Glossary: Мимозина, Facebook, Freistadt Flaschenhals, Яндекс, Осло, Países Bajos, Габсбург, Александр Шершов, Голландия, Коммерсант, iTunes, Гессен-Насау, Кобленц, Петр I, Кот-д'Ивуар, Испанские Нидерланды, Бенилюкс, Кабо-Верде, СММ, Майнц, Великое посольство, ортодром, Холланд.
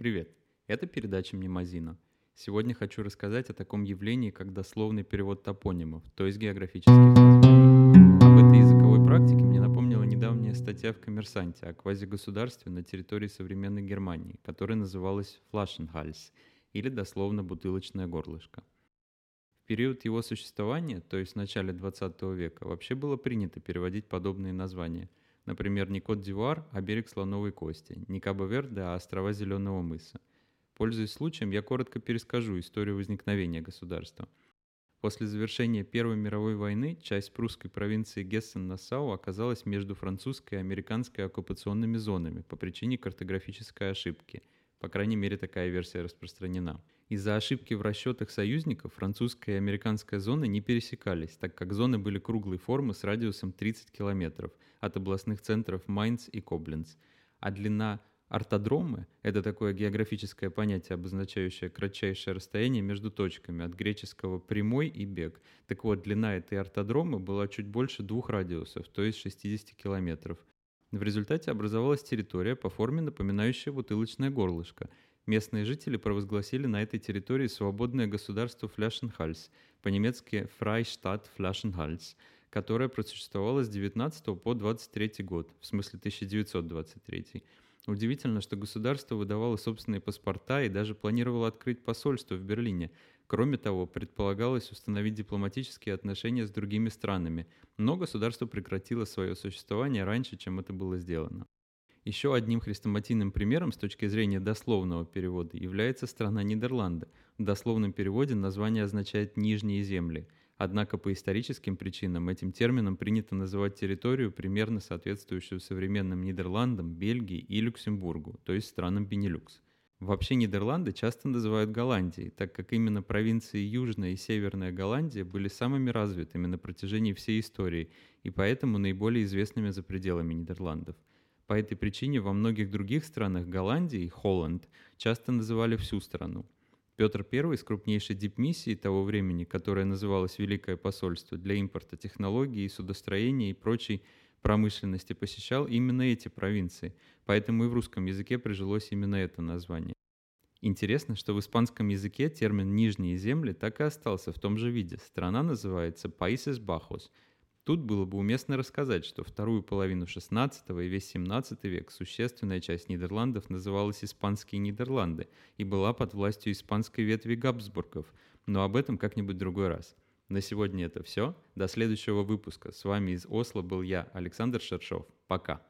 Привет, это передача «Мимозина». Сегодня хочу рассказать о таком явлении, как дословный перевод топонимов, то есть географических названий. Об этой языковой практике мне напомнила недавняя статья в «Коммерсанте» о квазигосударстве на территории современной Германии, которая называлась «Flaschenhals», или дословно «бутылочное горлышко». В период его существования, то есть в начале XX века, вообще было принято переводить подобные названия. Например, не Кот-д'Ивуар, а берег Слоновой Кости, не Кабо-Верде, а острова Зеленого мыса. Пользуясь случаем, я коротко перескажу историю возникновения государства. После завершения Первой мировой войны часть прусской провинции Гессен-Насау оказалась между французской и американской оккупационными зонами по причине картографической ошибки. По крайней мере, такая версия распространена. Из-за ошибки в расчетах союзников французская и американская зоны не пересекались, так как зоны были круглой формы с радиусом 30 километров от областных центров Майнц и Кобленц. А длина ортодромы – это такое географическое понятие, обозначающее кратчайшее расстояние между точками, от греческого «прямой» и «бег». Так вот, длина этой ортодромы была чуть больше двух радиусов, то есть 60 километров. В результате образовалась территория по форме, напоминающая бутылочное горлышко. Местные жители провозгласили на этой территории свободное государство Flaschenhals, по-немецки Freistadt Flaschenhals, которое просуществовало с 19 по 23 год, в смысле 1923. Удивительно, что государство выдавало собственные паспорта и даже планировало открыть посольство в Берлине. Кроме того, предполагалось установить дипломатические отношения с другими странами, но государство прекратило свое существование раньше, чем это было сделано. Еще одним хрестоматийным примером с точки зрения дословного перевода является страна Нидерланды. В дословном переводе название означает «нижние земли». Однако по историческим причинам этим термином принято называть территорию, примерно соответствующую современным Нидерландам, Бельгии и Люксембургу, то есть странам Бенилюкс. Вообще Нидерланды часто называют Голландией, так как именно провинции Южная и Северная Голландия были самыми развитыми на протяжении всей истории и поэтому наиболее известными за пределами Нидерландов. По этой причине во многих других странах Голландии, Холланд, часто называли всю страну. Петр I с крупнейшей дипмиссией того времени, которая называлась «Великое посольство», для импорта технологий, судостроения и прочей промышленности посещал именно эти провинции, поэтому и в русском языке прижилось именно это название. Интересно, что в испанском языке термин «нижние земли» так и остался в том же виде. Страна называется «Países Bajos». Тут было бы уместно рассказать, что вторую половину XVI и весь XVII век существенная часть Нидерландов называлась «Испанские Нидерланды» и была под властью испанской ветви Габсбургов, но об этом как-нибудь другой раз. На сегодня это все. До следующего выпуска. С вами из Осло был я, Александр Шершов. Пока.